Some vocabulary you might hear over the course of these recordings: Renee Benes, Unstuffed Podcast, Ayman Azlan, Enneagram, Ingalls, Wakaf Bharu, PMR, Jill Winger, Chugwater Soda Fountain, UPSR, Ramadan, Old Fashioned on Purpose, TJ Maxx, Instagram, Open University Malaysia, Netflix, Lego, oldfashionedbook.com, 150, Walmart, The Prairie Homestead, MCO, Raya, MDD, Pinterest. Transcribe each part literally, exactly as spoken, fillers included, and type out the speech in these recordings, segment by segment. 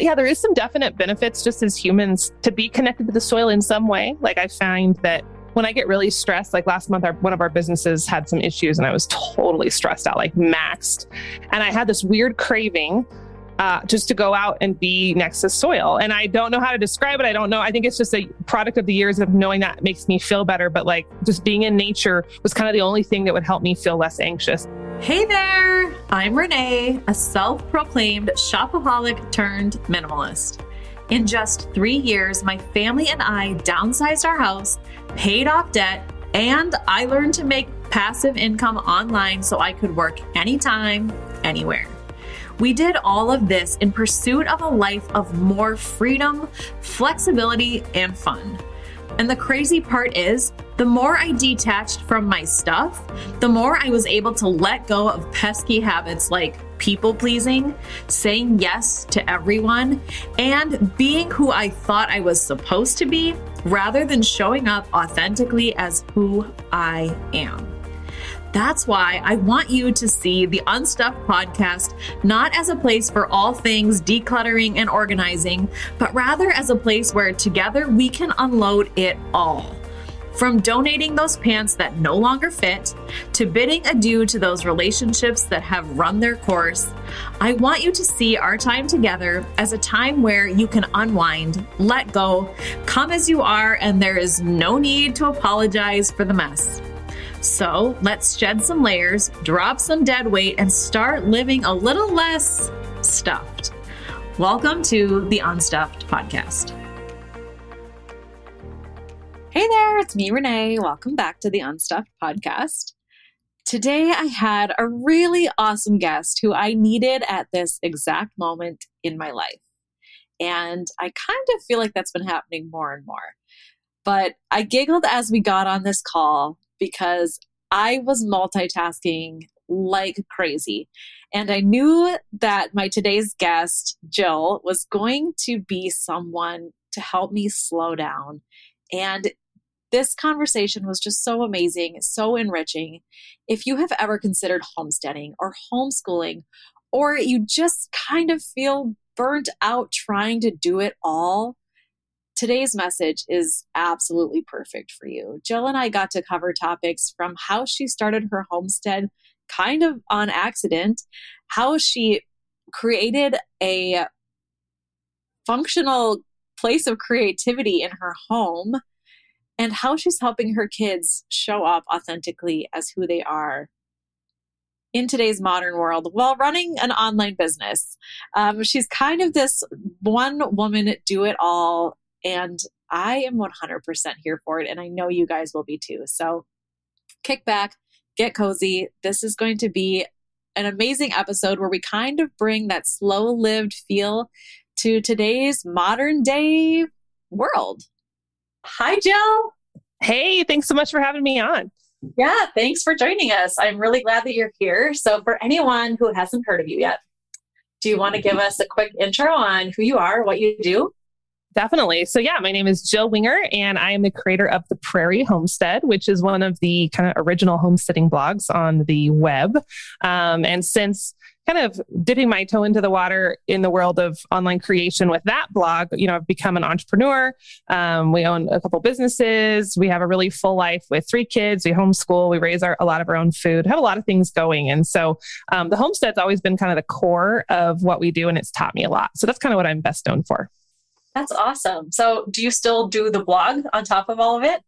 But yeah, there is some definite benefits just as humans to be connected to the soil in some way. Like I find that when I get really stressed, like last month, our, one of our businesses had some issues and I was totally stressed out, like maxed. And I had this weird craving uh, just to go out and be next to soil. And I don't know how to describe it. I don't know. I think it's just a product of the years of knowing that makes me feel better. But like just being in nature was kind of the only thing that would help me feel less anxious. Hey there, I'm Renee, a self-proclaimed shopaholic turned minimalist. In just three years, my family and I downsized our house, paid off debt, and I learned to make passive income online so I could work anytime, anywhere. We did all of this in pursuit of a life of more freedom, flexibility, and fun. And the crazy part is, the more I detached from my stuff, the more I was able to let go of pesky habits like people pleasing, saying yes to everyone, and being who I thought I was supposed to be rather than showing up authentically as who I am. That's why I want you to see the Unstuffed Podcast not as a place for all things decluttering and organizing, but rather as a place where together we can unload it all. From donating those pants that no longer fit, to bidding adieu to those relationships that have run their course, I want you to see our time together as a time where you can unwind, let go, come as you are, and there is no need to apologize for the mess. So let's shed some layers, drop some dead weight, and start living a little less stuffed. Welcome to the Unstuffed Podcast. Hey there, it's me, Renee. Welcome back to the Unstuffed Podcast. Today I had a really awesome guest who I needed at this exact moment in my life. And I kind of feel like that's been happening more and more. But I giggled as we got on this call because I was multitasking like crazy. And I knew that my today's guest, Jill, was going to be someone to help me slow down. And this conversation was just so amazing, so enriching. If you have ever considered homesteading or homeschooling, or you just kind of feel burnt out trying to do it all, today's message is absolutely perfect for you. Jill and I got to cover topics from how she started her homestead kind of on accident, how she created a functional place of creativity in her home, and how she's helping her kids show up authentically as who they are in today's modern world while running an online business. Um, she's kind of this one woman do it all, and I am one hundred percent here for it, and I know you guys will be too. So kick back, get cozy. This is going to be an amazing episode where we kind of bring that slow-lived feel to today's modern day world. Hi, Jill. Hey, thanks so much for having me on. Yeah, thanks for joining us. I'm really glad that you're here. So for anyone who hasn't heard of you yet, do you want to give us a quick intro on who you are, what you do? Definitely. So yeah, my name is Jill Winger, and I am the creator of The Prairie Homestead, which is one of the kind of original homesteading blogs on the web. Um, and since kind of dipping my toe into the water in the world of online creation with that blog, you know, I've become an entrepreneur. Um, we own a couple businesses. We have a really full life with three kids. We homeschool. We raise our, a lot of our own food, have a lot of things going. And so um, the homestead's always been kind of the core of what we do, and it's taught me a lot. So that's kind of what I'm best known for. That's awesome. So do you still do the blog on top of all of it?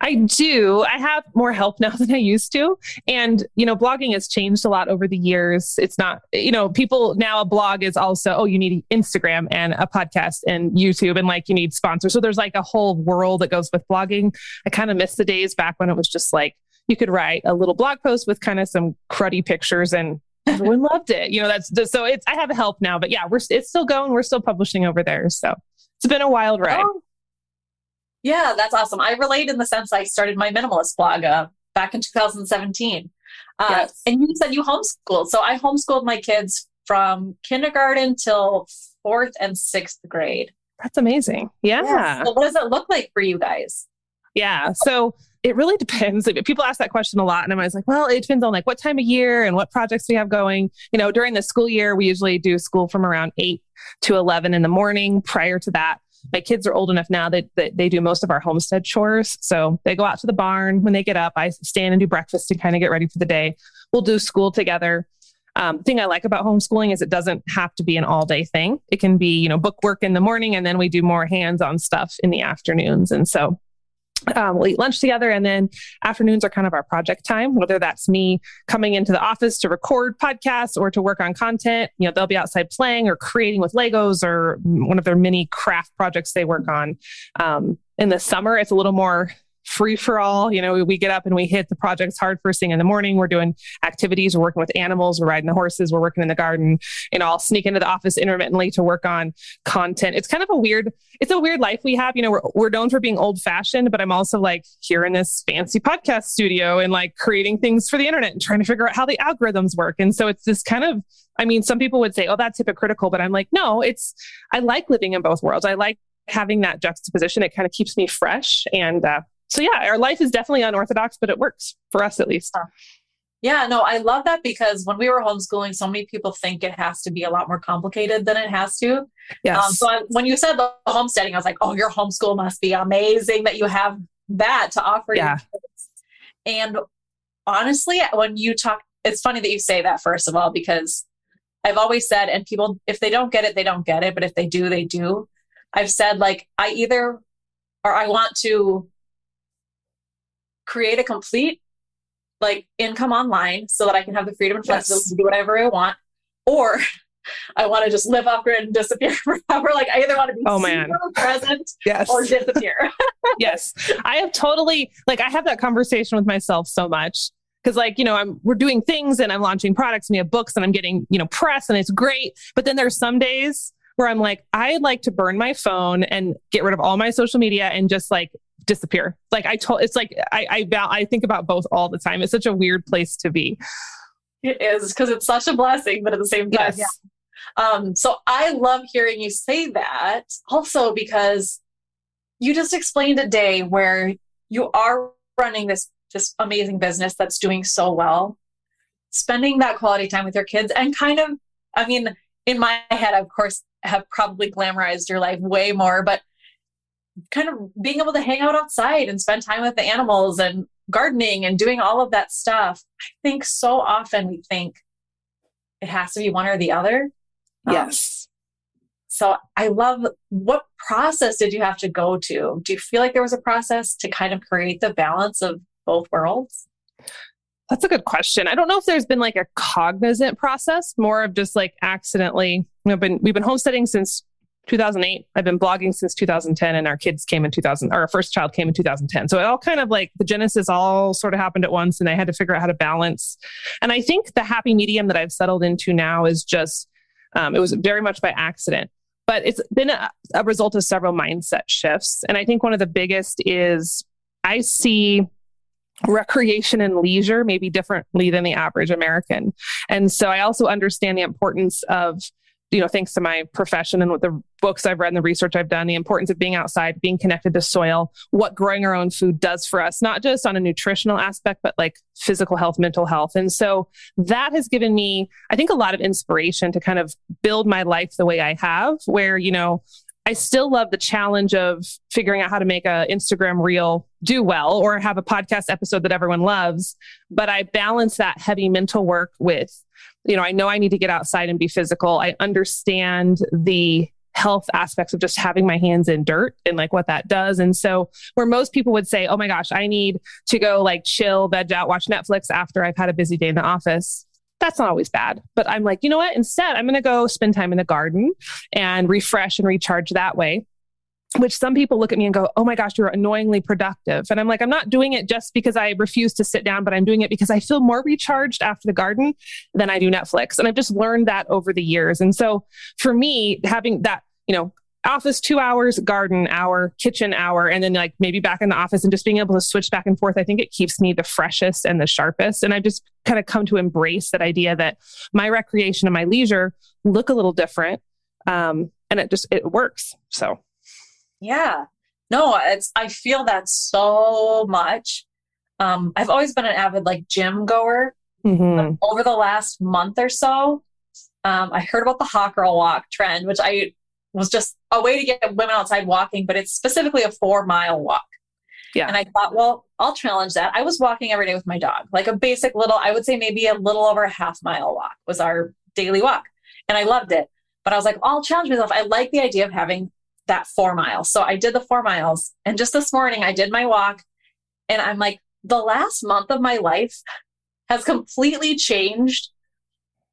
I do. I have more help now than I used to. And, you know, blogging has changed a lot over the years. It's not, you know, people now a blog is also, oh, you need Instagram and a podcast and YouTube and like you need sponsors. So there's like a whole world that goes with blogging. I kind of miss the days back when it was just like, you could write a little blog post with kind of some cruddy pictures and everyone loved it. You know, that's just, so it's, I have help now, but yeah, we're, it's still going. We're still publishing over there. So it's been a wild ride. Oh. Yeah, that's awesome. I relate in the sense I started my minimalist blog uh, back in two thousand seventeen. Uh, yes. And you said you homeschooled. So I homeschooled my kids from kindergarten till fourth and sixth grade. That's amazing. Yeah. yeah. So what does it look like for you guys? Yeah. So It really depends. People ask that question a lot. And I'm always like, well, it depends on like what time of year and what projects we have going. You know, during the school year, we usually do school from around eight to eleven in the morning. Prior to that, my kids are old enough now that, that they do most of our homestead chores. So they go out to the barn. When they get up, I stand and do breakfast and kind of get ready for the day. We'll do school together. Um, thing I like about homeschooling is it doesn't have to be an all day thing. It can be, you know, book work in the morning, and then we do more hands-on stuff in the afternoons. And so Um, we'll eat lunch together, and then afternoons are kind of our project time, whether that's me coming into the office to record podcasts or to work on content. You know, they'll be outside playing or creating with Legos or one of their mini craft projects they work on. Um, in the summer, it's a little more free for all. You know, we, we get up and we hit the projects hard first thing in the morning. We're doing activities. We're working with animals. We're riding the horses. We're working in the garden. And I'll sneak into the office intermittently to work on content. It's kind of a weird, it's a weird life we have. You know, we're, we're known for being old fashioned, but I'm also like here in this fancy podcast studio and like creating things for the internet and trying to figure out how the algorithms work. And so it's this kind of, I mean, some people would say, oh, that's hypocritical, but I'm like, no, it's, I like living in both worlds. I like having that juxtaposition. It kind of keeps me fresh. And, uh, So yeah, our life is definitely unorthodox, but it works for us at least. Yeah, no, I love that, because when we were homeschooling, so many people think it has to be a lot more complicated than it has to. Yes. Um, so I, when you said the homesteading, I was like, oh, your homeschool must be amazing that you have that to offer. Yeah. Your kids. And honestly, when you talk, it's funny that you say that, first of all, because I've always said, and people, if they don't get it, they don't get it. But if they do, they do. I've said like, I either, or I want to create a complete like income online so that I can have the freedom and flexibility yes. to do whatever I want, or I want to just live off grid and disappear forever. Like I either want to be oh, man. present yes. or disappear. Yes. I have totally, like I have that conversation with myself so much. Cause like, you know, I'm, we're doing things and I'm launching products and we have books and I'm getting, you know, press and it's great. But then there's some days where I'm like, I'd like to burn my phone and get rid of all my social media and just like disappear. Like I told, it's like, I, I, I think about both all the time. It's such a weird place to be. It is. Cause it's such a blessing, but at the same time. Yes. Yeah. Um, so I love hearing you say that also, because you just explained a day where you are running this, this amazing business that's doing so well, spending that quality time with your kids and kind of, I mean, in my head, of course, have probably glamorized your life way more, but kind of being able to hang out outside and spend time with the animals and gardening and doing all of that stuff. I think so often we think it has to be one or the other. Yes. Um, so I love, what process did you have to go to? Do you feel like there was a process to kind of create the balance of both worlds? That's a good question. I don't know if there's been like a cognizant process, more of just like accidentally, we've been, we've been homesteading since two thousand eight. I've been blogging since two thousand ten, and our kids came in two thousand, or our first child came in two thousand ten. So it all kind of like the genesis all sort of happened at once, and I had to figure out how to balance. And I think the happy medium that I've settled into now is just, um, it was very much by accident, but it's been a, a result of several mindset shifts. And I think one of the biggest is I see recreation and leisure maybe differently than the average American. And so I also understand the importance of, you know, thanks to my profession and with the books I've read and the research I've done, the importance of being outside, being connected to soil, what growing our own food does for us, not just on a nutritional aspect, but like physical health, mental health. And so that has given me, I think, a lot of inspiration to kind of build my life the way I have, where, you know, I still love the challenge of figuring out how to make an Instagram reel do well or have a podcast episode that everyone loves. But I balance that heavy mental work with, you know, I know I need to get outside and be physical. I understand the health aspects of just having my hands in dirt and like what that does. And so where most people would say, oh my gosh, I need to go like chill, veg out, watch Netflix after I've had a busy day in the office. That's not always bad, but I'm like, you know what? Instead, I'm going to go spend time in the garden and refresh and recharge that way, which some people look at me and go, oh my gosh, you're annoyingly productive. And I'm like, I'm not doing it just because I refuse to sit down, but I'm doing it because I feel more recharged after the garden than I do Netflix. And I've just learned that over the years. And so for me, having that, you know, office two hours, garden hour, kitchen hour, and then like maybe back in the office and just being able to switch back and forth, I think it keeps me the freshest and the sharpest. And I've just kind of come to embrace that idea that my recreation and my leisure look a little different. Um, and it just, it works. So. Yeah, no, it's, I feel that so much. Um, I've always been an avid like gym goer. Mm-hmm. But over the last month or so, um, I heard about the hot girl walk trend, which I was just a way to get women outside walking, but it's specifically a four mile walk. Yeah. And I thought, well, I'll challenge that. I was walking every day with my dog, like a basic little, I would say maybe a little over a half mile walk was our daily walk. And I loved it, but I was like, I'll challenge myself. I like the idea of having that four miles. So I did the four miles. And just this morning I did my walk and I'm like, the last month of my life has completely changed.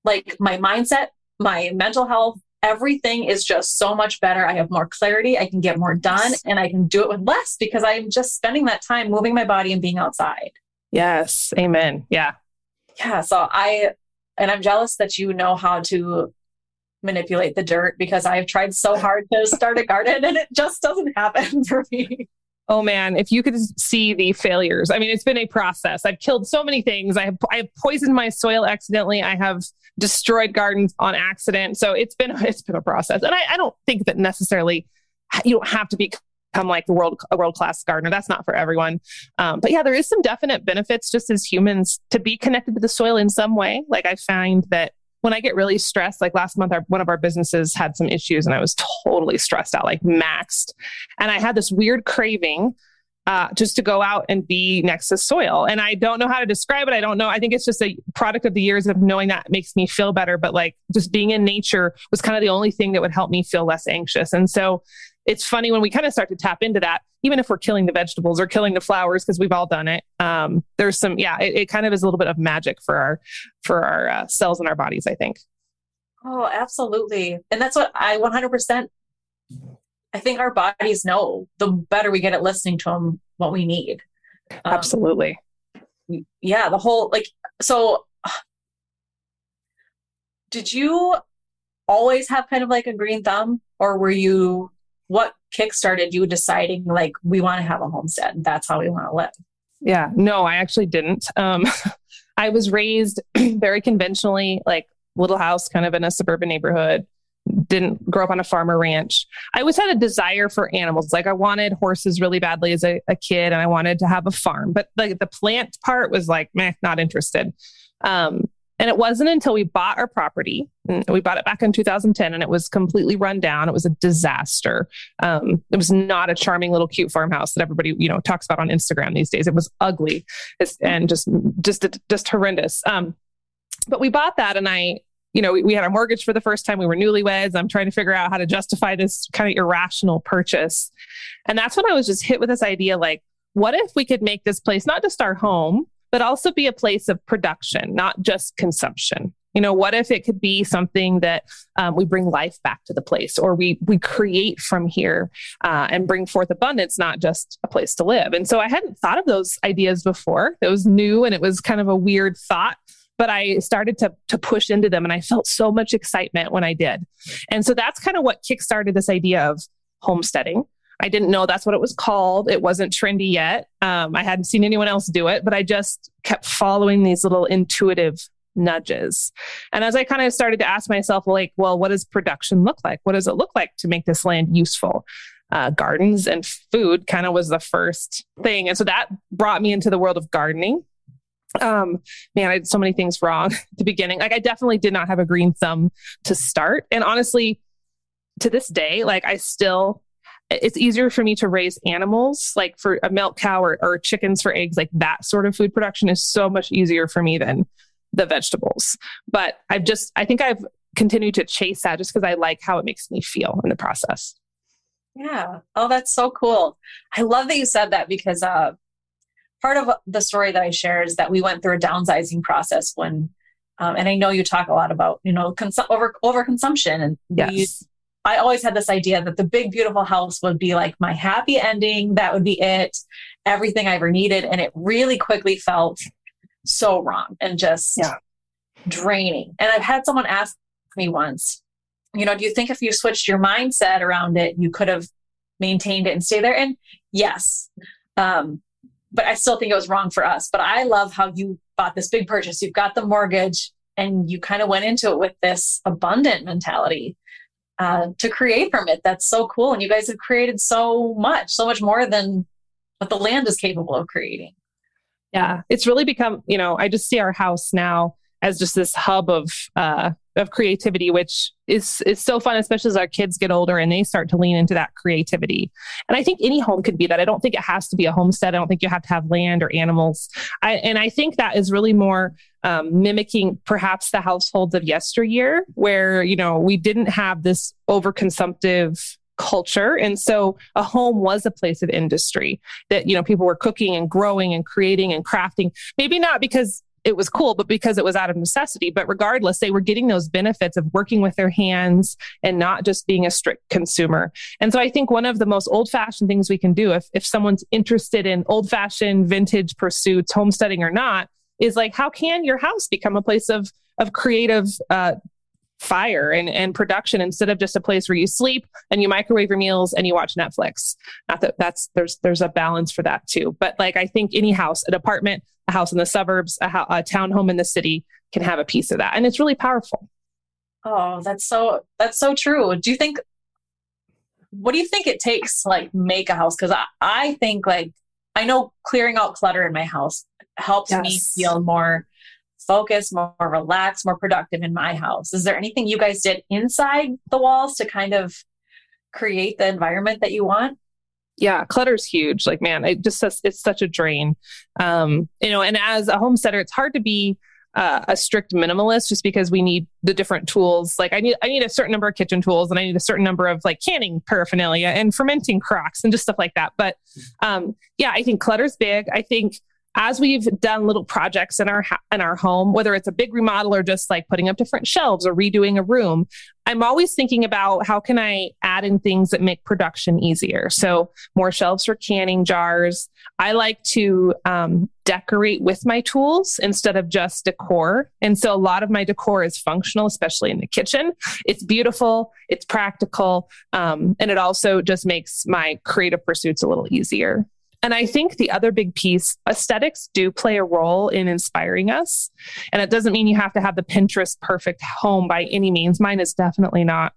Like my mindset, my mental health, everything is just so much better. I have more clarity. I can get more done and I can do it with less because I'm just spending that time moving my body and being outside. Yes. Amen. Yeah. Yeah. So I, and I'm jealous that you know how to manipulate the dirt because I have tried so hard to start a garden and it just doesn't happen for me. Oh man, if you could see the failures. I mean, it's been a process. I've killed so many things. I have, I have poisoned my soil accidentally. I have destroyed gardens on accident. So it's been, it's been a process. And I, I don't think that necessarily you don't have to become like the world, a world-class gardener. That's not for everyone. Um, but yeah, there is some definite benefits just as humans to be connected to the soil in some way. Like I find that when I get really stressed, like last month, our, one of our businesses had some issues and I was totally stressed out, like maxed. And I had this weird craving uh, just to go out and be next to soil. And I don't know how to describe it. I don't know. I think it's just a product of the years of knowing that makes me feel better. But like just being in nature was kind of the only thing that would help me feel less anxious. And so it's funny when we kind of start to tap into that, even if we're killing the vegetables or killing the flowers, because we've all done it. Um, there's some, yeah, it, it kind of is a little bit of magic for our, for our uh, cells in our bodies, I think. Oh, absolutely. And that's what I one hundred percent, I think our bodies know the better we get at listening to them, what we need. Um, absolutely. Yeah. The whole, like, so did you always have kind of like a green thumb or were you, what kickstarted you deciding like, we want to have a homestead and that's how we want to live? Yeah, no, I actually didn't. Um, I was raised very conventionally, like little house, kind of in a suburban neighborhood. Didn't grow up on a farm or ranch. I always had a desire for animals. Like I wanted horses really badly as a, a kid and I wanted to have a farm, but like the plant part was like, meh, not interested. Um, And it wasn't until we bought our property, and we bought it back in two thousand ten, and it was completely run down. It was a disaster. Um, it was not a charming little cute farmhouse that everybody, you know, talks about on Instagram these days. It was ugly it's, and just, just, just horrendous. Um, but we bought that and I, you know, we, we had our mortgage for the first time. We were newlyweds. I'm trying to figure out how to justify this kind of irrational purchase. And that's when I was just hit with this idea, like, what if we could make this place, not just our home, but also be a place of production, not just consumption. You know, what if it could be something that um, we bring life back to the place, or we we create from here uh, and bring forth abundance, not just a place to live. And so I hadn't thought of those ideas before. It was new and it was kind of a weird thought, but I started to to push into them and I felt so much excitement when I did. And so that's kind of what kickstarted this idea of homesteading. I didn't know that's what it was called. It wasn't trendy yet. Um, I hadn't seen anyone else do it, but I just kept following these little intuitive nudges. And as I kind of started to ask myself, like, well, what does production look like? What does it look like to make this land useful? Uh, gardens and food kind of was the first thing. And so that brought me into the world of gardening. Um, man, I did so many things wrong at the beginning. Like I definitely did not have a green thumb to start. And honestly, to this day, like I still... it's easier for me to raise animals, like for a milk cow or, or chickens for eggs, like that sort of food production is so much easier for me than the vegetables. But I've just, I think I've continued to chase that just because I like how it makes me feel in the process. Yeah. Oh, that's so cool. I love that you said that because uh, part of the story that I share is that we went through a downsizing process when, um, and I know you talk a lot about, you know, consu- over overconsumption and yes. we I always had this idea that the big, beautiful house would be like my happy ending. That would be it. Everything I ever needed. And it really quickly felt so wrong and just yeah. draining. And I've had someone ask me once, you know, do you think if you switched your mindset around it, you could have maintained it and stay there? And yes. Um, but I still think it was wrong for us, but I love how you bought this big purchase. You've got the mortgage and you kind of went into it with this abundant mentality. Uh, to create from it. That's so cool. And you guys have created so much, so much more than what the land is capable of creating. Yeah. It's really become, you know, I just see our house now as just this hub of, uh, of creativity, which is, is so fun, especially as our kids get older and they start to lean into that creativity. And I think any home could be that. I don't think it has to be a homestead. I don't think you have to have land or animals. I, and I think that is really more um, mimicking perhaps the households of yesteryear where, you know, we didn't have this overconsumptive culture. And so a home was a place of industry that, you know, people were cooking and growing and creating and crafting, maybe not because it was cool, but because it was out of necessity. But regardless, they were getting those benefits of working with their hands and not just being a strict consumer. And so I think one of the most old-fashioned things we can do, if, if someone's interested in old-fashioned vintage pursuits, homesteading or not, is like, how can your house become a place of, of creative uh, fire and, and production instead of just a place where you sleep and you microwave your meals and you watch Netflix? Not that that's, there's, there's a balance for that too. But like, I think any house, an apartment, a house in the suburbs, a, ho- a townhome in the city can have a piece of that. And it's really powerful. Oh, that's so, that's so true. Do you think, what do you think it takes to like make a house? Cause I, I think like, I know clearing out clutter in my house helps yes. me feel more focused, more relaxed, more productive in my house. Is there anything you guys did inside the walls to kind of create the environment that you want? Yeah. Clutter's huge. Like, man, it just, it's such a drain. Um, you know, and as a homesteader, it's hard to be uh, a strict minimalist just because we need the different tools. Like I need, I need a certain number of kitchen tools and I need a certain number of like canning paraphernalia and fermenting crocks and just stuff like that. But um, yeah, I think clutter's big. I think as we've done little projects in our, in our home, whether it's a big remodel or just like putting up different shelves or redoing a room, I'm always thinking about how can I add in things that make production easier. So more shelves for canning jars. I like to um, decorate with my tools instead of just decor. And so a lot of my decor is functional, especially in the kitchen. It's beautiful. It's practical. Um, and it also just makes my creative pursuits a little easier. And I think the other big piece, aesthetics do play a role in inspiring us. And it doesn't mean you have to have the Pinterest perfect home by any means. Mine is definitely not.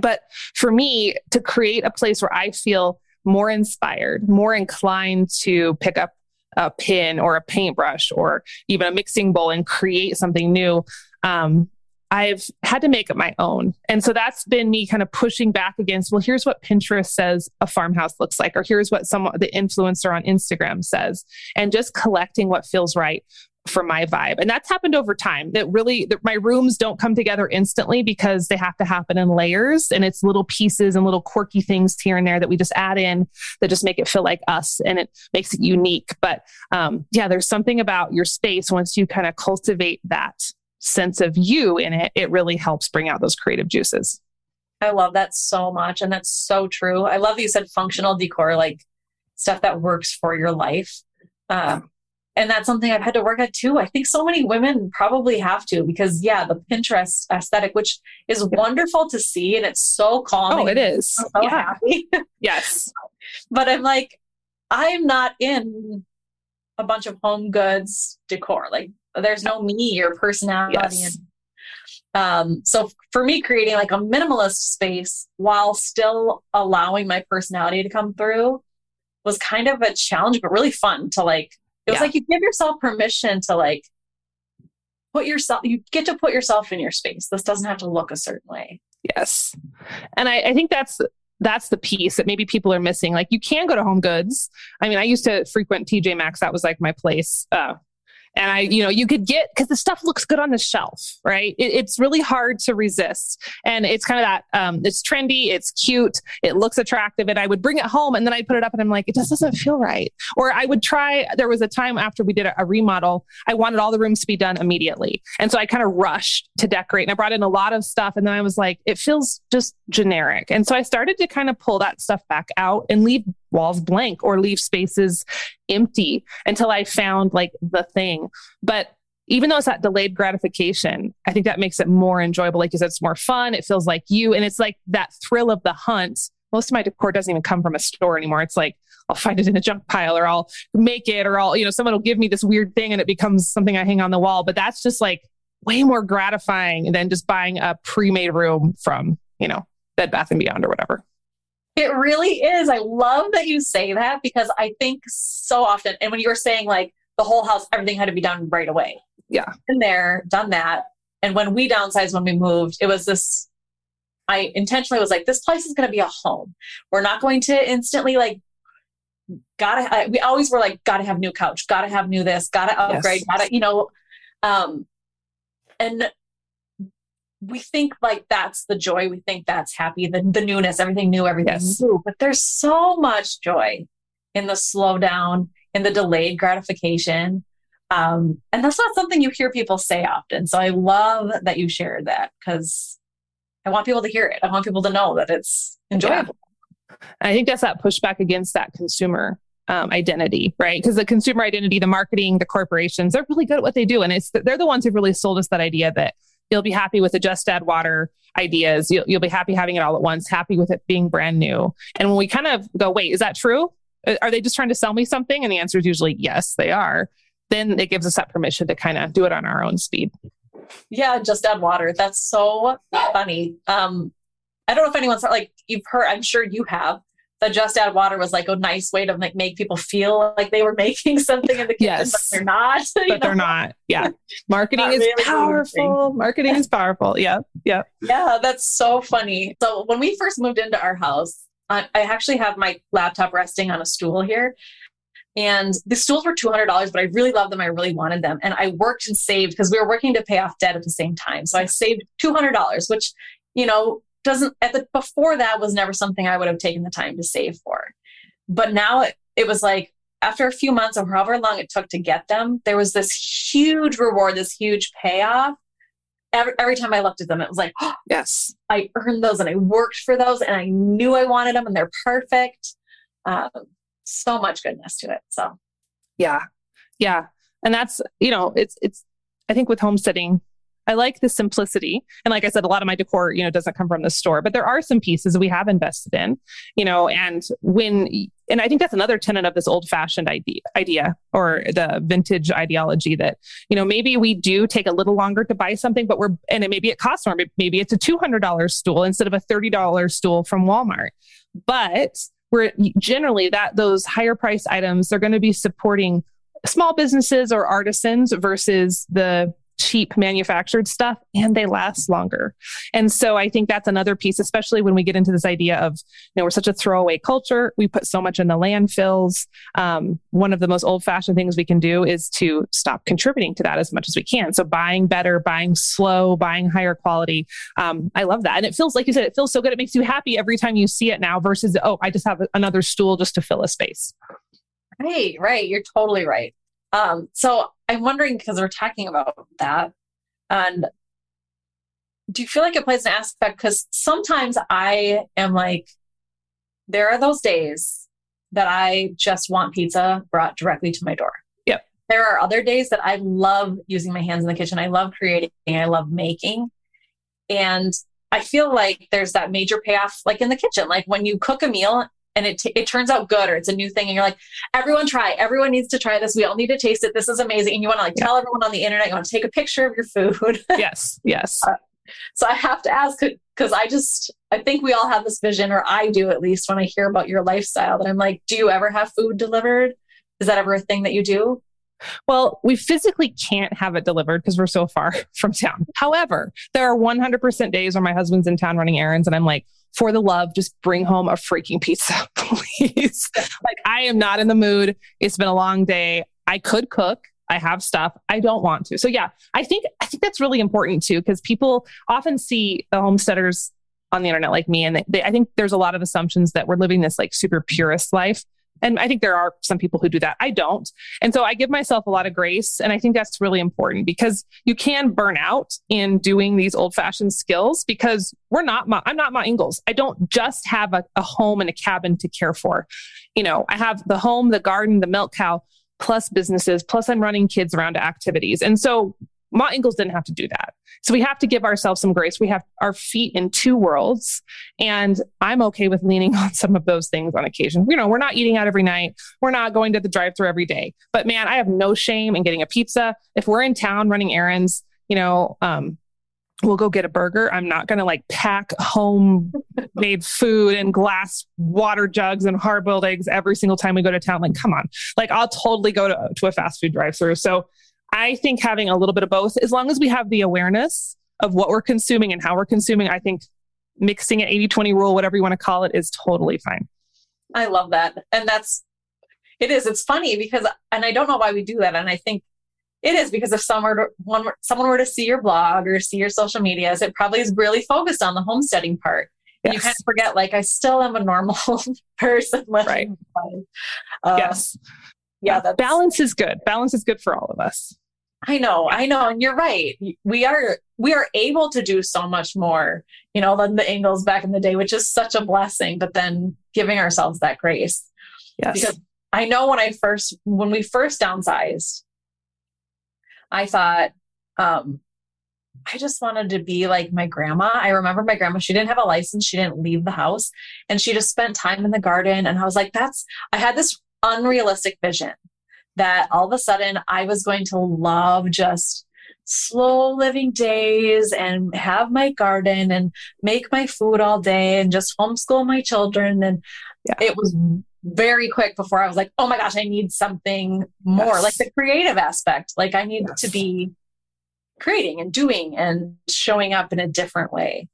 But for me, to create a place where I feel more inspired, more inclined to pick up a pin or a paintbrush or even a mixing bowl and create something new, um, I've had to make it my own. And so that's been me kind of pushing back against, well, here's what Pinterest says a farmhouse looks like, or here's what some the influencer on Instagram says, and just collecting what feels right for my vibe. And that's happened over time. That really, that my rooms don't come together instantly because they have to happen in layers, and it's little pieces and little quirky things here and there that we just add in that just make it feel like us and it makes it unique. But um, yeah, there's something about your space once you kind of cultivate that sense of you in it, it really helps bring out those creative juices. I love that so much. And that's so true. I love that you said functional decor, like stuff that works for your life. Um, and that's something I've had to work at too. I think so many women probably have to, because yeah, the Pinterest aesthetic, which is wonderful to see. And it's so calming. Oh, it is. I'm so yeah. happy. Yes. But I'm like, I'm not in a bunch of home goods decor. Like, there's no me or personality. Yes. Um, so for me, creating like a minimalist space while still allowing my personality to come through was kind of a challenge, but really fun to like, it was yeah. like, you give yourself permission to like put yourself, you get to put yourself in your space. This doesn't have to look a certain way. Yes. And I, I think that's, that's the piece that maybe people are missing. Like you can go to Home Goods. I mean, I used to frequent T J Maxx. That was like my place. Uh, And I, you know, you could get, because the stuff looks good on the shelf, right? It, it's really hard to resist. And it's kind of that, um, it's trendy, it's cute, it looks attractive. And I would bring it home and then I'd put it up and I'm like, it just doesn't feel right. Or I would try, there was a time after we did a, a remodel, I wanted all the rooms to be done immediately. And so I kind of rushed to decorate and I brought in a lot of stuff. And then I was like, it feels just generic. And so I started to kind of pull that stuff back out and leave walls blank or leave spaces empty until I found like the thing. But even though it's that delayed gratification, I think that makes it more enjoyable. Like you said, it's more fun. It feels like you. And it's like that thrill of the hunt. Most of my decor doesn't even come from a store anymore. It's like, I'll find it in a junk pile or I'll make it or I'll, you know, someone will give me this weird thing and it becomes something I hang on the wall. But that's just like way more gratifying than just buying a pre-made room from, you know, Bed Bath and Beyond or whatever. It really is. I love that you say that because I think so often, and when you were saying like, the whole house, everything had to be done right away. Yeah. Been there, done that. And when we downsized, when we moved, it was this, I intentionally was like, this place is going to be a home. We're not going to instantly like, gotta, I, we always were like, gotta have new couch, gotta have new this, gotta upgrade, yes. gotta, you know, um, and we think like, that's the joy. We think that's happy. The, the newness, everything new, everything yes. new, but there's so much joy in the slowdown, in the delayed gratification. Um, and that's not something you hear people say often. So I love that you shared that because I want people to hear it. I want people to know that it's enjoyable. Yeah. I think that's that pushback against that consumer um, identity, right? Because the consumer identity, the marketing, the corporations, they're really good at what they do. And it's they're the ones who've really sold us that idea that you'll be happy with the just add water ideas. You'll, you'll be happy having it all at once, happy with it being brand new. And when we kind of go, wait, is that true? Are they just trying to sell me something? And the answer is usually, yes, they are. Then it gives us that permission to kind of do it on our own speed. Yeah. Just add water. That's so funny. Um, I don't know if anyone's like, you've heard, I'm sure you have, the just add water was like a nice way to make, make people feel like they were making something in the kitchen, yes. but they're not. But know? They're not. Yeah. Marketing not is really powerful. Marketing is powerful. Yeah. Yeah. Yeah. That's so funny. So when we first moved into our house, I, I actually have my laptop resting on a stool here. And the stools were two hundred dollars, but I really loved them. I really wanted them. And I worked and saved because we were working to pay off debt at the same time. So I saved two hundred dollars, which, you know, doesn't at the, before that was never something I would have taken the time to save for. But now it, it was like, after a few months or however long it took to get them, there was this huge reward, this huge payoff. Every, every time I looked at them, it was like, oh, yes, I earned those and I worked for those and I knew I wanted them and they're perfect. Um, so much goodness to it. So, yeah. Yeah. And that's, you know, it's, it's, I think with homesteading, I like the simplicity. And like I said, a lot of my decor, you know, doesn't come from the store, but there are some pieces we have invested in, you know, and when, and I think that's another tenet of this old fashioned idea, idea or the vintage ideology that, you know, maybe we do take a little longer to buy something, but we're, and it, maybe it costs more, maybe it's a two hundred dollars stool instead of a thirty dollars stool from Walmart. But we're generally that those higher price items, they're going to be supporting small businesses or artisans versus the cheap manufactured stuff, and they last longer. And so I think that's another piece, especially when we get into this idea of, you know, we're such a throwaway culture. We put so much in the landfills. Um, one of the most old fashioned things we can do is to stop contributing to that as much as we can. So buying better, buying slow, buying higher quality. Um, I love that. And it feels like you said, it feels so good. It makes you happy every time you see it now versus, oh, I just have another stool just to fill a space. Right. Right. You're totally right. Um, so I'm wondering, because we're talking about that, and do you feel like it plays an aspect? Because sometimes I am like, there are those days that I just want pizza brought directly to my door. Yep. There are other days that I love using my hands in the kitchen. I love creating. I love making. And I feel like there's that major payoff, like in the kitchen, like when you cook a meal and it t- it turns out good, or it's a new thing, and you're like, everyone try, everyone needs to try this. We all need to taste it. This is amazing. And you want to like yeah. tell everyone on the internet, you want to take a picture of your food. Yes. Yes. Uh, so I have to ask, cause I just, I think we all have this vision, or I do at least when I hear about your lifestyle, that I'm like, do you ever have food delivered? Is that ever a thing that you do? Well, we physically can't have it delivered because we're so far from town. However, there are one hundred percent days where my husband's in town running errands and I'm like, for the love, just bring home a freaking pizza, please. Like, I am not in the mood. It's been a long day. I could cook. I have stuff. I don't want to. So yeah, I think, I think that's really important too, because people often see the homesteaders on the internet like me. And they, they, I think there's a lot of assumptions that we're living this like super purist life. And I think there are some people who do that. I don't. And so I give myself a lot of grace. And I think that's really important because you can burn out in doing these old fashioned skills because we're not, Ma, I'm not Ma Ingalls. I don't just have a, a home and a cabin to care for. You know, I have the home, the garden, the milk cow, plus businesses, plus I'm running kids around to activities. And so Ma Ingalls didn't have to do that. So we have to give ourselves some grace. We have our feet in two worlds, and I'm okay with leaning on some of those things on occasion. You know, we're not eating out every night. We're not going to the drive-thru every day, but man, I have no shame in getting a pizza. If we're in town running errands, you know, um, we'll go get a burger. I'm not going to like pack homemade food and glass water jugs and hard-boiled eggs every single time we go to town. Like, come on. Like, I'll totally go to, to a fast food drive-through. So I think having a little bit of both, as long as we have the awareness of what we're consuming and how we're consuming, I think mixing an eighty twenty rule, whatever you want to call it, is totally fine. I love that. And that's, it is, it's funny because, and I don't know why we do that. And I think it is because if someone were, to, one, someone were to see your blog or see your social medias, it probably is really focused on the homesteading part. Yes. You kind of forget, like, I still am a normal person. Right. Uh, yes. Yeah. That's, balance is good. Balance is good for all of us. I know. I know. And you're right. We are, we are able to do so much more, you know, than the Ingalls back in the day, which is such a blessing, but then giving ourselves that grace. Yes. Because I know when I first, when we first downsized, I thought, um, I just wanted to be like my grandma. I remember my grandma, she didn't have a license. She didn't leave the house and she just spent time in the garden. And I was like, that's, I had this unrealistic vision that all of a sudden I was going to love just slow living days and have my garden and make my food all day and just homeschool my children. And yeah. It was very quick before I was like, oh my gosh, I need something more. Yes. Like the creative aspect. Like I need yes. to be creating and doing and showing up in a different way.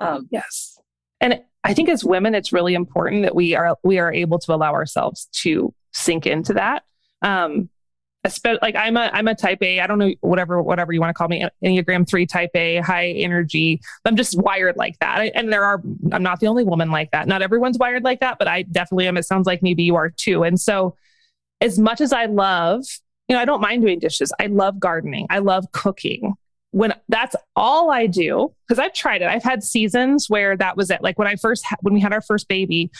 Um, yes. And I think as women, it's really important that we are, we are able to allow ourselves to sink into that. Um, especially like I'm a, I'm a type A, I don't know, whatever, whatever you want to call me, Enneagram three type A, high energy. I'm just wired like that. I, and there are, I'm not the only woman like that. Not everyone's wired like that, but I definitely am. It sounds like maybe you are too. And so as much as I love, you know, I don't mind doing dishes. I love gardening. I love cooking. When that's all I do, because I've tried it. I've had seasons where that was it. Like when I first, ha- when we had our first baby,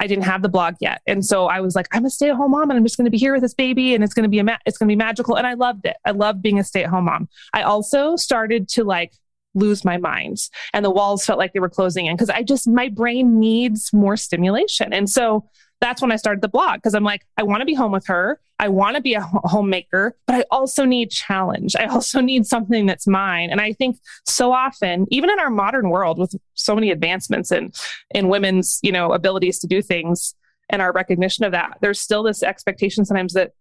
I didn't have the blog yet. And so I was like, I'm a stay-at-home mom and I'm just going to be here with this baby and it's going to be a ma- it's going to be magical. And I loved it. I loved being a stay-at-home mom. I also started to like lose my mind and the walls felt like they were closing in because I just, my brain needs more stimulation. And so that's when I started the blog because I'm like, I want to be home with her. I want to be a homemaker, but I also need challenge. I also need something that's mine. And I think so often, even in our modern world with so many advancements in, in women's, you know, abilities to do things and our recognition of that, there's still this expectation sometimes that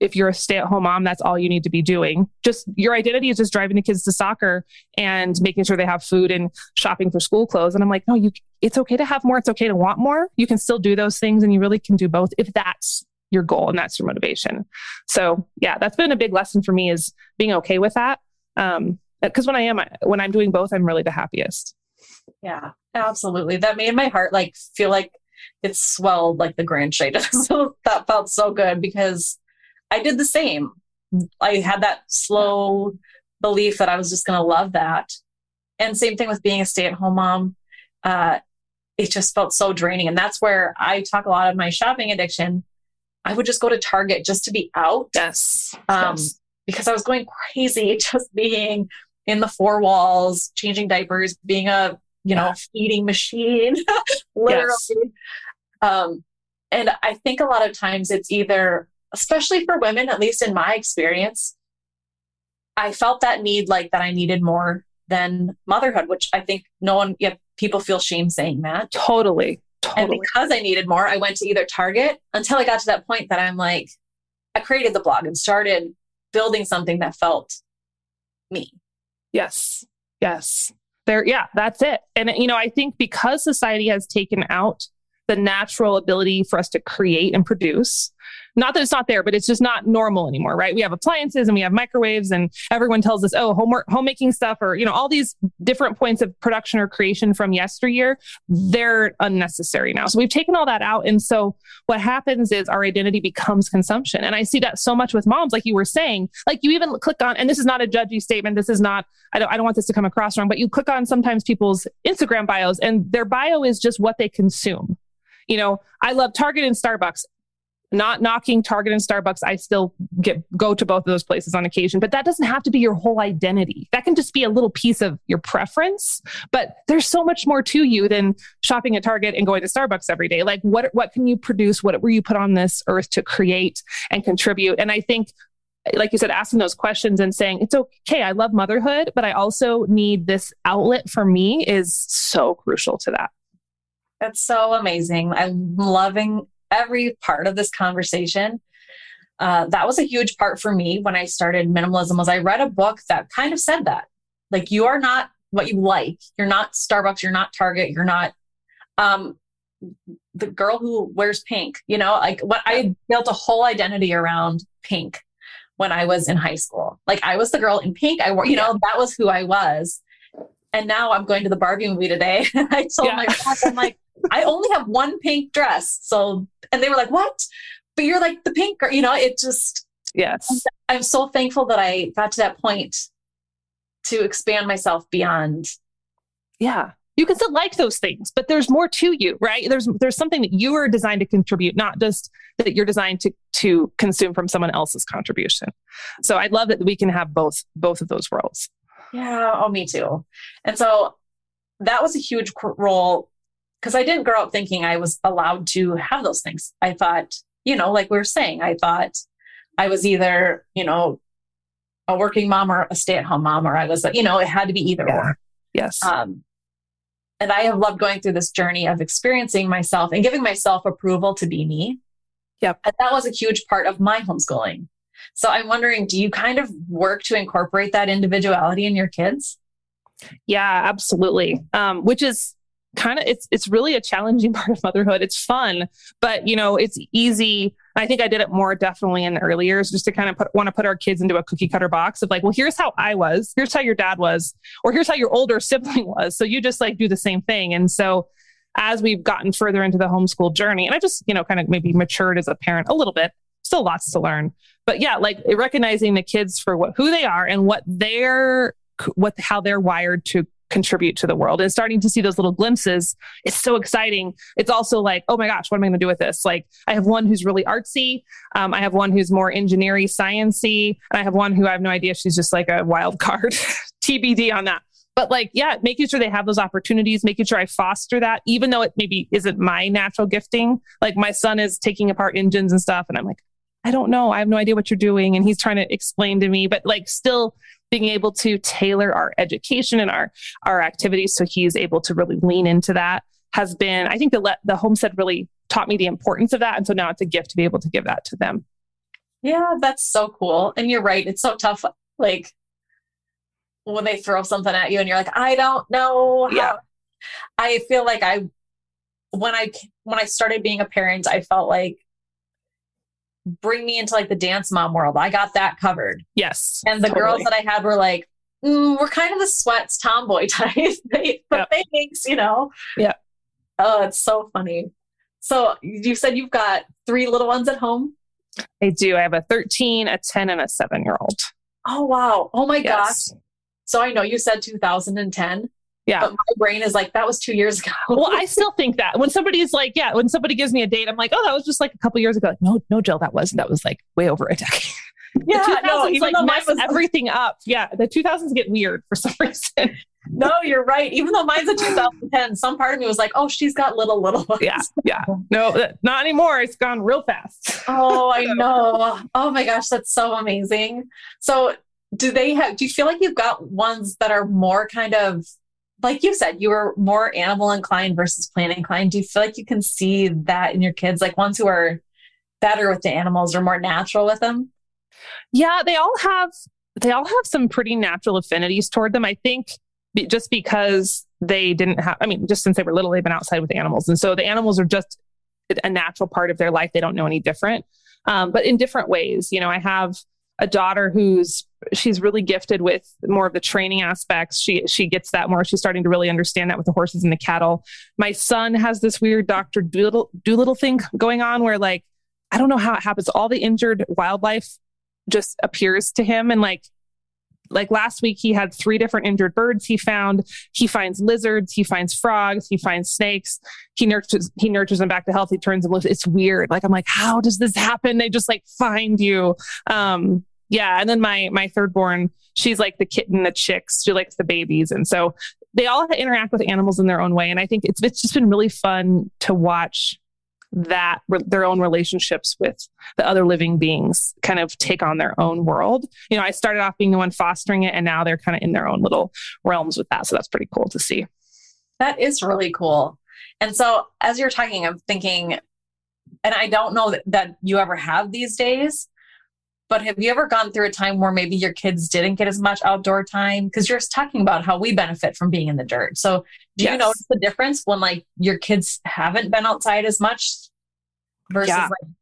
if you're a stay-at-home mom, that's all you need to be doing. Just your identity is just driving the kids to soccer and making sure they have food and shopping for school clothes. And I'm like, no, you, it's okay to have more. It's okay to want more. You can still do those things and you really can do both if that's your goal and that's your motivation. So yeah, that's been a big lesson for me is being okay with that. Um, cause when I am, when I'm doing both, I'm really the happiest. Yeah, absolutely. That made my heart like feel like it swelled like the grand shade. So that felt so good because I did the same. I had that slow belief that I was just going to love that. And same thing with being a stay-at-home mom. Uh, it just felt so draining. And that's where I talk a lot of my shopping addiction. I would just go to Target just to be out. Yes. Um, yes. Because I was going crazy just being in the four walls, changing diapers, being a, you know, yeah. feeding machine, literally. Yes. Um, and I think a lot of times it's either, especially for women, at least in my experience, I felt that need, like that I needed more than motherhood, which I think no one, yeah, people feel shame saying that. Totally. Totally. And because I needed more, I went to either Target until I got to that point that I'm like, I created the blog and started building something that felt me. Yes. Yes. There. Yeah, that's it. And, you know, I think because society has taken out the natural ability for us to create and produce, not that it's not there, but it's just not normal anymore, right? We have appliances and we have microwaves and everyone tells us, oh, homework, homemaking stuff, or, you know, all these different points of production or creation from yesteryear, they're unnecessary now. So we've taken all that out. And so what happens is our identity becomes consumption. And I see that so much with moms, like you were saying, like you even click on, and this is not a judgy statement. This is not, I don't, I don't want this to come across wrong, but you click on sometimes people's Instagram bios and their bio is just what they consume. You know, I love Target and Starbucks. Not knocking Target and Starbucks. I still get go to both of those places on occasion, but that doesn't have to be your whole identity. That can just be a little piece of your preference, but there's so much more to you than shopping at Target and going to Starbucks every day. Like what, what can you produce? What were you put on this earth to create and contribute? And I think like you said, asking those questions and saying, it's okay, I love motherhood, but I also need this outlet for me is so crucial to that. That's so amazing. I'm loving every part of this conversation. Uh, that was a huge part for me when I started minimalism, was I read a book that kind of said that. Like, you are not what you like. You're not Starbucks. You're not Target. You're not um, the girl who wears pink. You know, like what I built a whole identity around pink when I was in high school. Like, I was the girl in pink. I wore, you know, that was who I was. And now I'm going to the Barbie movie today. And I told yeah. my boss, I'm like, I only have one pink dress. So, and they were like, what? But you're like the pink girl, you know, it just, yes. I'm so thankful that I got to that point to expand myself beyond. Yeah. You can still like those things, but there's more to you, right? There's, there's something that you are designed to contribute, not just that you're designed to, to consume from someone else's contribution. So I love that we can have both, both of those worlds. Yeah. Oh, me too. And so that was a huge role, because I didn't grow up thinking I was allowed to have those things. I thought, you know, like we were saying, I thought I was either, you know, a working mom or a stay-at-home mom, or I was like, you know, it had to be either yeah. or. Yes. Um, and I have loved going through this journey of experiencing myself and giving myself approval to be me. Yep. And that was a huge part of my homeschooling. So I'm wondering, do you kind of work to incorporate that individuality in your kids? Yeah, absolutely. Um, which is kind of, it's, it's really a challenging part of motherhood. It's fun, but you know, it's easy. I think I did it more definitely in the early years, just to kind of put, want to put our kids into a cookie cutter box of like, well, here's how I was, here's how your dad was, or here's how your older sibling was. So you just like do the same thing. And so as we've gotten further into the homeschool journey, and I just, you know, kind of maybe matured as a parent a little bit, still lots to learn, but yeah, like recognizing the kids for what, who they are and what they're, what, how they're wired to contribute to the world, and starting to see those little glimpses. It's so exciting. It's also like, oh my gosh, what am I going to do with this? Like, I have one who's really artsy. Um, I have one who's more engineering, sciencey, and I have one who I have no idea. She's just like a wild card. T B D on that. But like, yeah, making sure they have those opportunities, making sure I foster that, even though it maybe isn't my natural gifting. Like my son is taking apart engines and stuff, and I'm like, I don't know. I have no idea what you're doing. And he's trying to explain to me, but like still being able to tailor our education and our, our activities so he's able to really lean into that has been, I think the le- the homestead really taught me the importance of that. And so now it's a gift to be able to give that to them. Yeah, that's so cool. And you're right. It's so tough. Like when they throw something at you and you're like, I don't know. How. Yeah. I feel like I, when I, when I started being a parent, I felt like, bring me into like the dance mom world. I got that covered. Yes. And the totally. girls that I had were like, mm, we're kind of the sweats tomboy type. they, but yep. thanks, you know? Yeah. Oh, it's so funny. So you said you've got three little ones at home? I do. I have a thirteen, a ten, and a seven year old. Oh, wow. Oh my yes. gosh. So I know you said two thousand ten. Yeah. But my brain is like, that was two years ago. Well, I still think that when somebody's like, yeah, when somebody gives me a date, I'm like, oh, that was just like a couple years ago. Like, no, no, Jill, that wasn't, that was like way over a decade. Yeah. The two thousands no, even like mess was... everything up. Yeah. The two thousands get weird for some reason. No, you're right. Even though mine's a two thousand ten, some part of me was like, oh, she's got little, little ones. Yeah. Yeah. No, not anymore. It's gone real fast. Oh, I know. Oh my gosh. That's so amazing. So do they have, do you feel like you've got ones that are more kind of, like you said, you were more animal inclined versus plant inclined. Do you feel like you can see that in your kids? Like ones who are better with the animals or more natural with them? Yeah, they all have, they all have some pretty natural affinities toward them. I think just because they didn't have, I mean, just since they were little, they've been outside with animals. And so the animals are just a natural part of their life. They don't know any different, um, but in different ways. You know, I have a daughter who's, she's really gifted with more of the training aspects. She, she gets that more. She's starting to really understand that with the horses and the cattle. My son has this weird Doctor Doolittle, Doolittle thing going on where like, I don't know how it happens. All the injured wildlife just appears to him. And like, like last week he had three different injured birds he found. He finds lizards, he finds frogs, he finds snakes. He nurtures, he nurtures them back to health. He turns them loose. It's weird. Like, I'm like, how does this happen? They just like find you. Um, yeah. And then my, my third born, she's like the kitten, the chicks, she likes the babies. And so they all interact with animals in their own way. And I think it's, it's just been really fun to watch that their own relationships with the other living beings kind of take on their own world. You know, I started off being the one fostering it, and now they're kind of in their own little realms with that. So that's pretty cool to see. That is really cool. And so as you're talking, I'm thinking, and I don't know that, that you ever have these days, but have you ever gone through a time where maybe your kids didn't get as much outdoor time? Because you're talking about how we benefit from being in the dirt. So do yes. you notice the difference when like your kids haven't been outside as much versus yeah. like?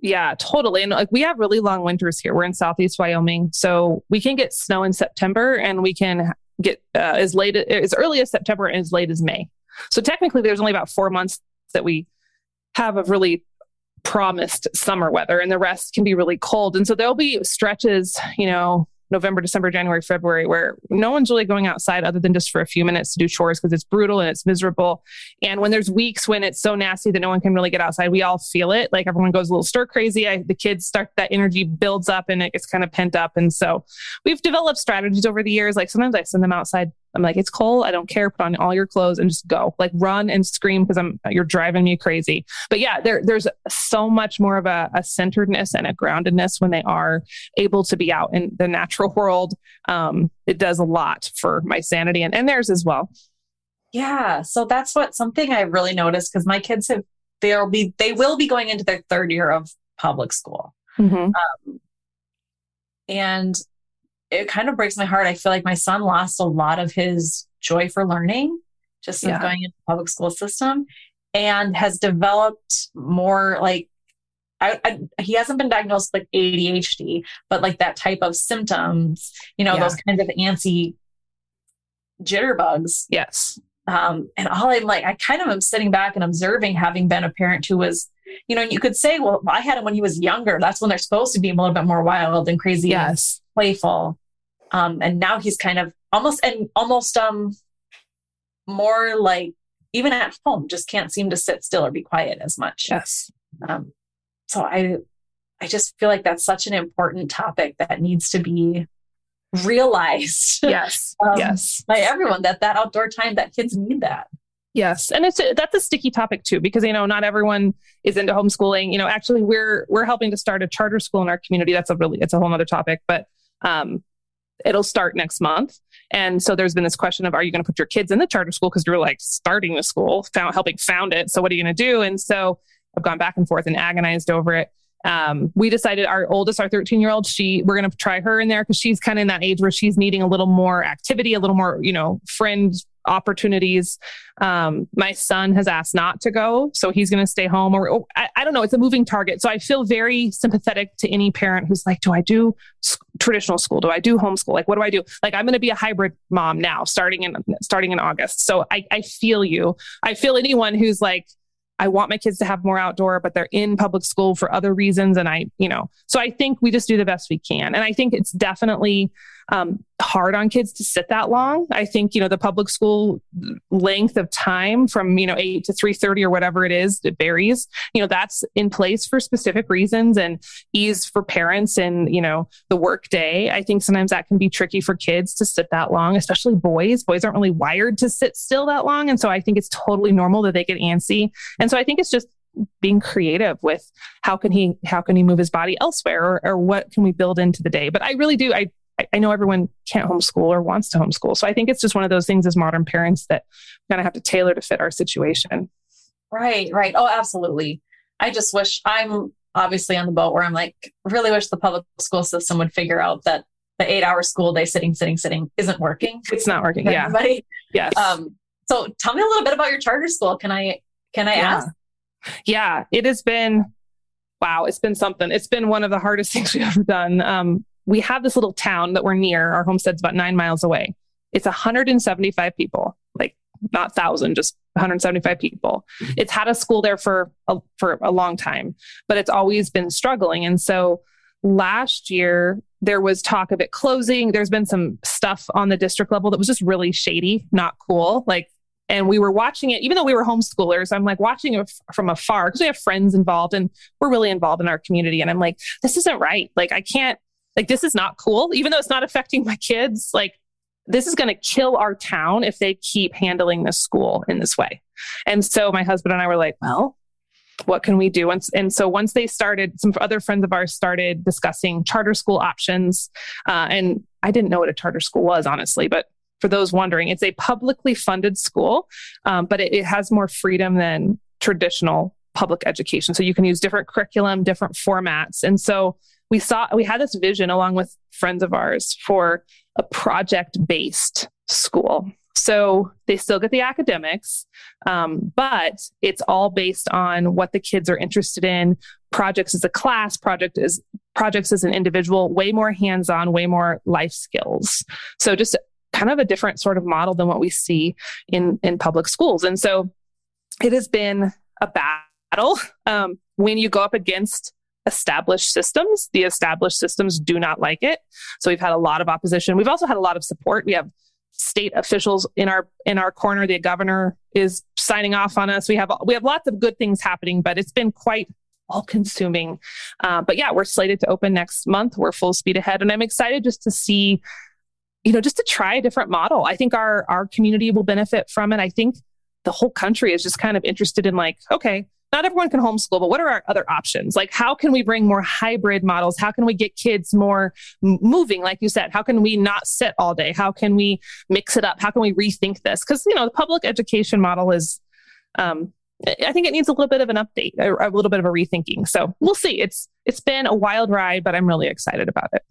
Yeah, totally. And like we have really long winters here. We're in Southeast Wyoming. So we can get snow in September, and we can get uh, as late as early as September and as late as May. So technically there's only about four months that we have of really promised summer weather, and the rest can be really cold. And so there'll be stretches, you know, November, December, January, February, where no one's really going outside other than just for a few minutes to do chores because it's brutal and it's miserable. And when there's weeks when it's so nasty that no one can really get outside, we all feel it. Like everyone goes a little stir crazy. I, the kids start, that energy builds up and it gets kind of pent up. And so we've developed strategies over the years. Like sometimes I send them outside. I'm like, it's cold. I don't care. Put on all your clothes and just go. Like run and scream because I'm you're driving me crazy. But yeah, there there's so much more of a, a centeredness and a groundedness when they are able to be out in the natural world. Um, it does a lot for my sanity and, and theirs as well. Yeah. So that's what something I really noticed, because my kids have they'll be they will be going into their third year of public school, mm-hmm. um, and. It kind of breaks my heart. I feel like my son lost a lot of his joy for learning just yeah. going into the public school system, and has developed more like, I, I, he hasn't been diagnosed with like A D H D, but like that type of symptoms, you know, yeah. those kinds of antsy jitterbugs. Yes. Um, and all I'm like, I kind of am sitting back and observing, having been a parent who was, you know, and you could say, well, I had him when he was younger. That's when they're supposed to be a little bit more wild and crazy. Yes. And playful. Um, and now he's kind of almost and almost um more like even at home, just can't seem to sit still or be quiet as much. Yes. Um, so I I just feel like that's such an important topic that needs to be realized. Yes. um, yes. By everyone, that that outdoor time, that kids need that. Yes. And it's, that's a sticky topic too, because, you know, not everyone is into homeschooling. You know, actually we're, we're helping to start a charter school in our community. That's a really, it's a whole nother topic, but, um, it'll start next month. And so there's been this question of, are you going to put your kids in the charter school? Cause you're like starting the school, found, helping found it. So what are you going to do? And so I've gone back and forth and agonized over it. Um, we decided our oldest, our thirteen year old, she, we're going to try her in there cause she's kind of in that age where she's needing a little more activity, a little more, you know, friends, opportunities. Um, my son has asked not to go, so he's going to stay home or, or I, I don't know. It's a moving target. So I feel very sympathetic to any parent who's like, do I do sc- traditional school? Do I do homeschool? Like, what do I do? Like, I'm going to be a hybrid mom now starting in, starting in August. So I, I feel you. I feel anyone who's like, I want my kids to have more outdoor, but they're in public school for other reasons. And I, you know, so I think we just do the best we can. And I think it's definitely um, hard on kids to sit that long. I think, you know, the public school length of time from, you know, eight to three thirty or whatever it is, it varies, you know, that's in place for specific reasons and ease for parents and, you know, the work day. I think sometimes that can be tricky for kids to sit that long, especially boys. Boys aren't really wired to sit still that long. And so I think it's totally normal that they get antsy. And so I think it's just being creative with how can he, how can he move his body elsewhere, or, or what can we build into the day? But I really do. I, I know everyone can't homeschool or wants to homeschool. So I think it's just one of those things as modern parents that we're going to have to tailor to fit our situation. Right. Right. Oh, absolutely. I just wish I'm obviously on the boat where I'm like, really wish the public school system would figure out that the eight hour school day sitting, sitting, sitting isn't working. It's not working. Yeah. Everybody. Yes. Um, so tell me a little bit about your charter school. Can I, Can I yeah. ask? Yeah, it has been, wow, it's been something. It's been one of the hardest things we've ever done. Um, we have this little town that we're near. Our homestead's about nine miles away. It's one hundred seventy-five people, like not thousand, just one hundred seventy-five people. It's had a school there for a, for a long time, but it's always been struggling. And so last year, there was talk of it closing. There's been some stuff on the district level that was just really shady, not cool. Like, and we were watching it, even though we were homeschoolers, I'm like watching it from afar because we have friends involved and we're really involved in our community. And I'm like, this isn't right. Like, I can't, like, this is not cool. Even though it's not affecting my kids, like, this is going to kill our town if they keep handling this school in this way. And so my husband and I were like, well, what can we do? And, and so once they started, some other friends of ours started discussing charter school options. Uh, and I didn't know what a charter school was, honestly, but for those wondering, it's a publicly funded school, um, but it, it has more freedom than traditional public education. So you can use different curriculum, different formats. And so we saw, we had this vision along with friends of ours for a project-based school. So they still get the academics, um, but it's all based on what the kids are interested in. Projects as a class, project is projects as an individual, way more hands-on, way more life skills. So just kind of a different sort of model than what we see in, in public schools. And so it has been a battle. Um, when you go up against established systems, the established systems do not like it. So we've had a lot of opposition. We've also had a lot of support. We have state officials in our in our corner. The governor is signing off on us. We have we have lots of good things happening, but it's been quite all-consuming. Uh, but yeah, we're slated to open next month. We're full speed ahead, and I'm excited just to see, you know, just to try a different model. I think our our community will benefit from it. I think the whole country is just kind of interested in like, okay, not everyone can homeschool, but what are our other options? Like, how can we bring more hybrid models? How can we get kids more moving? Like you said, how can we not sit all day? How can we mix it up? How can we rethink this? Because, you know, the public education model is, um, I think it needs a little bit of an update, a, a little bit of a rethinking. So we'll see. It's, it's been a wild ride, but I'm really excited about it.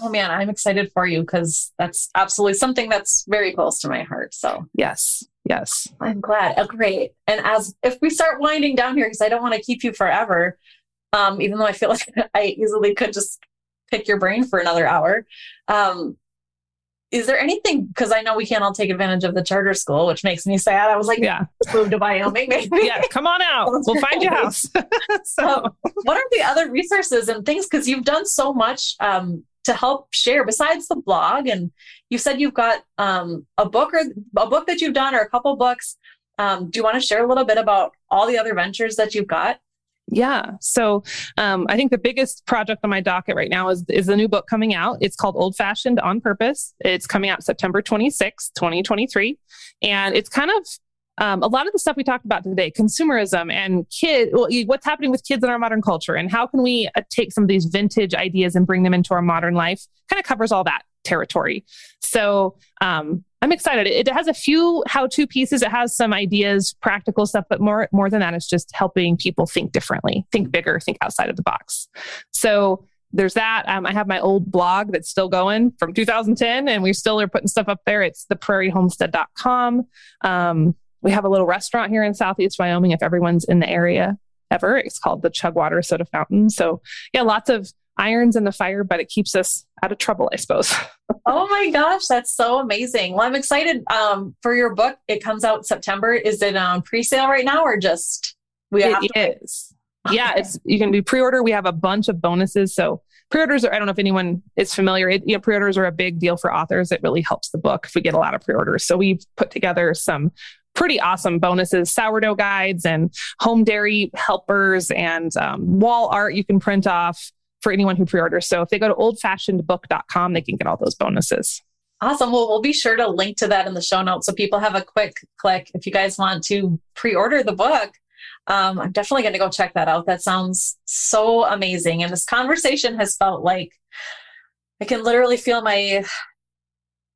Oh man, I'm excited for you because that's absolutely something that's very close to my heart. So yes, yes. I'm glad. Oh, great. And as if we start winding down here, because I don't want to keep you forever, um, even though I feel like I easily could just pick your brain for another hour. Um, is there anything, because I know we can't all take advantage of the charter school, which makes me sad. I was like, yeah, just move to Wyoming. Maybe. Yeah, come on out. We'll find your house. So um, what are the other resources and things? Because you've done so much, um, to help share besides the blog. And you said you've got um, a book or a book that you've done or a couple books. Um, do you want to share a little bit about all the other ventures that you've got? Yeah. So um, I think the biggest project on my docket right now is, is the new book coming out. It's called Old Fashioned on Purpose. It's coming out September twenty-sixth, twenty twenty-three. And it's kind of Um, a lot of the stuff we talked about today, consumerism and kid, well, what's happening with kids in our modern culture and how can we uh, take some of these vintage ideas and bring them into our modern life, kind of covers all that territory. So um, I'm excited. It, it has a few how-to pieces. It has some ideas, practical stuff, but more, more than that, it's just helping people think differently, think bigger, think outside of the box. So there's that. Um, I have my old blog that's still going from two thousand ten and we still are putting stuff up there. It's the prairie homestead dot com. Um, We have a little restaurant here in Southeast Wyoming, if everyone's in the area ever. It's called the Chugwater Soda Fountain. So yeah, lots of irons in the fire, but it keeps us out of trouble, I suppose. Oh my gosh, that's so amazing. Well, I'm excited um, for your book. It comes out September. Is it on um, pre-sale right now or just? We have it to- is. Okay. Yeah, it's you can do pre-order. We have a bunch of bonuses. So pre-orders are, I don't know if anyone is familiar. It, you know, pre-orders are a big deal for authors. It really helps the book if we get a lot of pre-orders. So we've put together some pretty awesome bonuses, sourdough guides and home dairy helpers and um, wall art you can print off for anyone who pre-orders. So if they go to old fashioned book dot com, they can get all those bonuses. Awesome. Well, we'll be sure to link to that in the show notes so people have a quick click if you guys want to pre-order the book. Um, I'm definitely going to go check that out. That sounds so amazing. And this conversation has felt like I can literally feel my,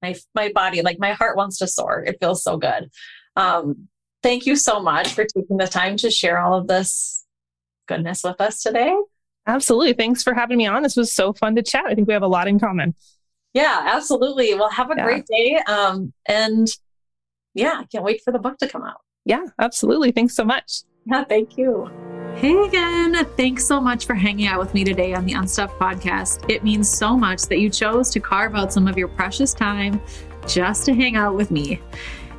my, my body, like my heart wants to soar. It feels so good. Um, thank you so much for taking the time to share all of this goodness with us today. Absolutely. Thanks for having me on. This was so fun to chat. I think we have a lot in common. Yeah, absolutely. Well, have a yeah. great day. Um, and yeah, I can't wait for the book to come out. Yeah, absolutely. Thanks so much. Yeah, thank you. Hey again. Thanks so much for hanging out with me today on the Unstuffed Podcast. It means so much that you chose to carve out some of your precious time just to hang out with me.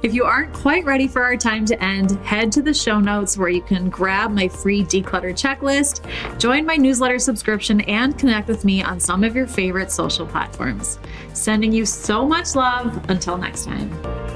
If you aren't quite ready for our time to end, head to the show notes where you can grab my free declutter checklist, join my newsletter subscription, and connect with me on some of your favorite social platforms. Sending you so much love. Until next time.